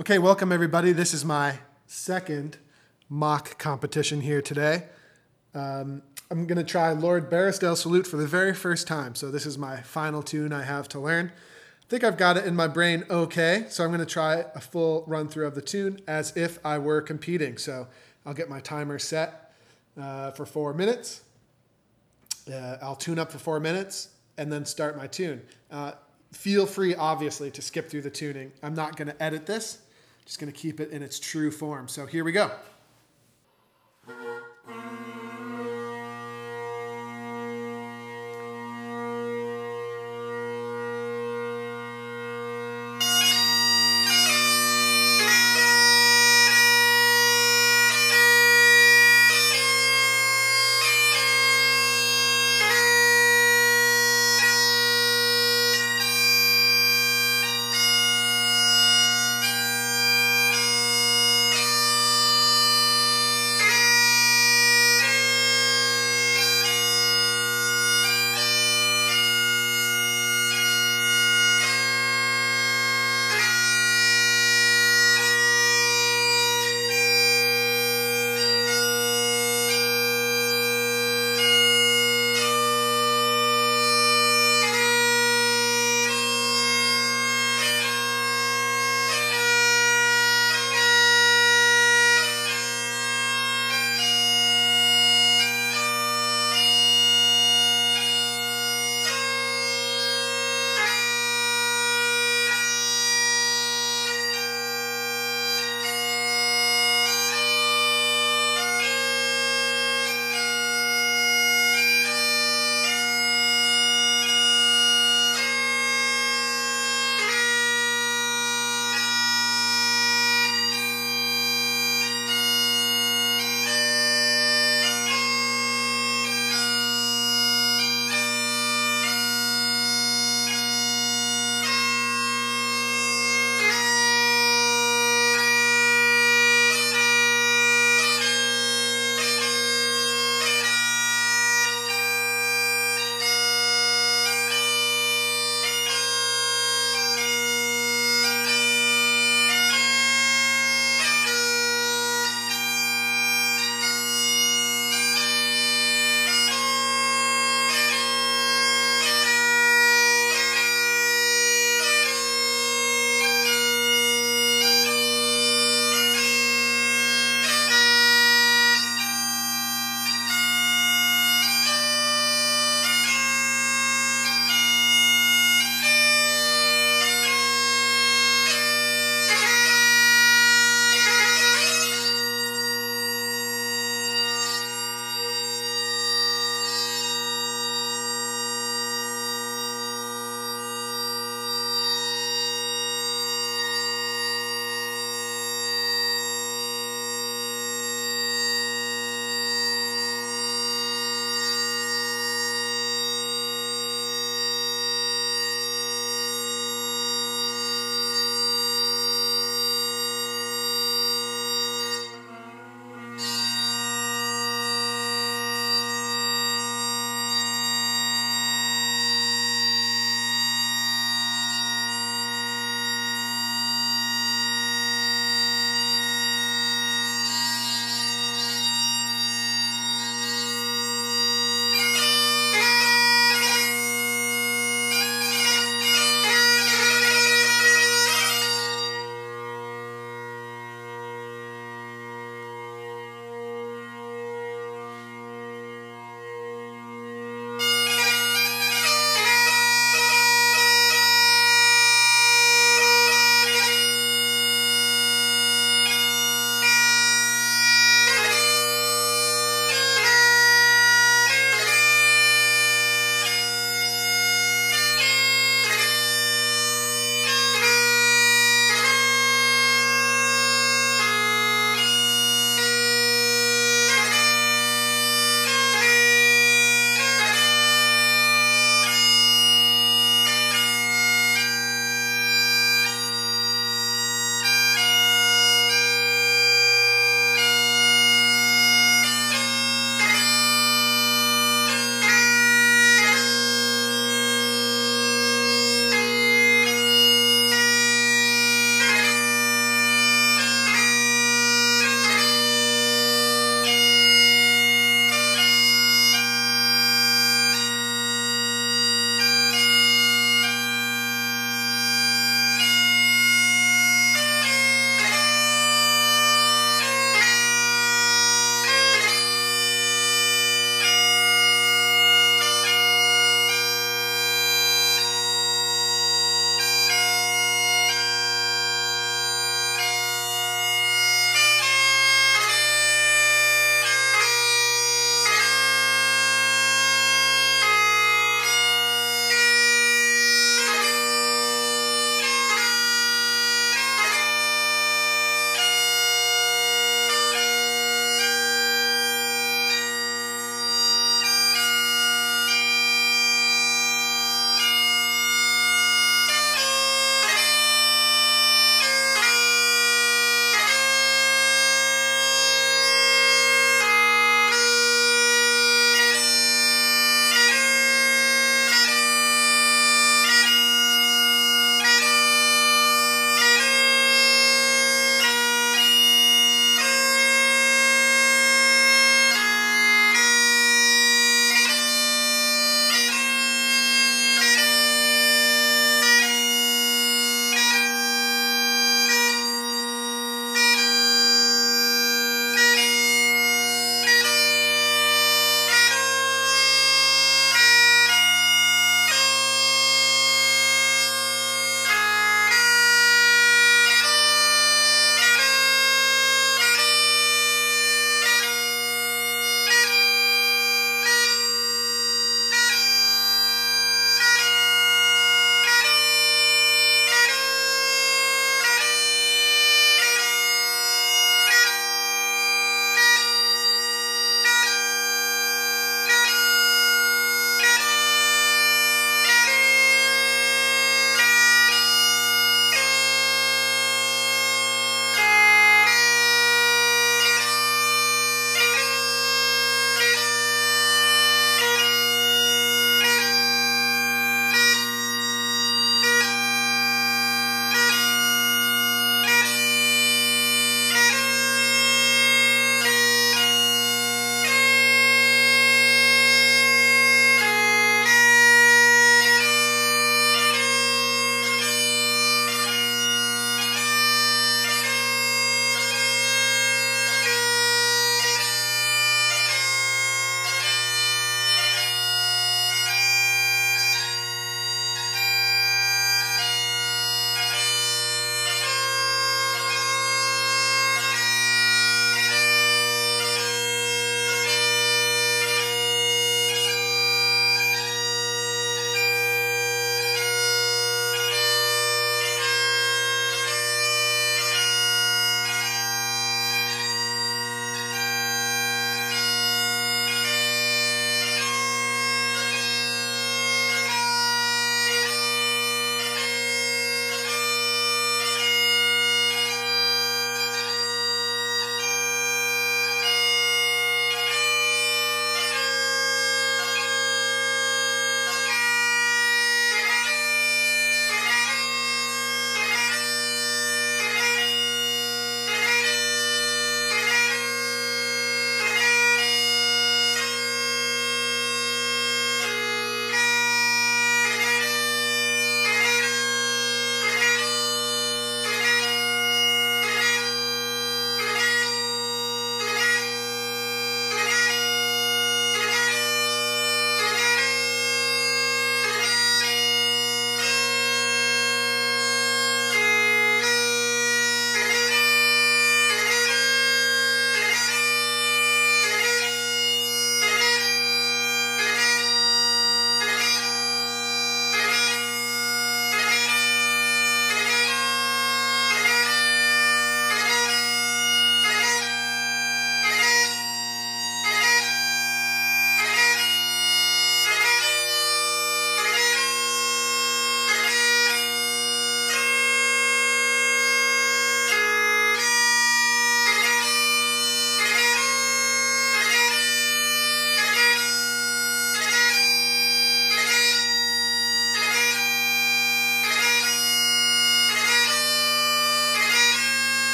Okay, welcome everybody. This is my second mock competition here today. I'm going to try Lord Beresdale's Salute for the very first time. So this is my final tune I have to learn. I think I've got it in my brain okay, so I'm going to try a full run through of the tune as if I were competing. So I'll get my timer set for 4 minutes. I'll tune up for 4 minutes and then start my tune. Feel free, obviously, to skip through the tuning. I'm not going to edit this. Just going to keep it in its true form. So here we go.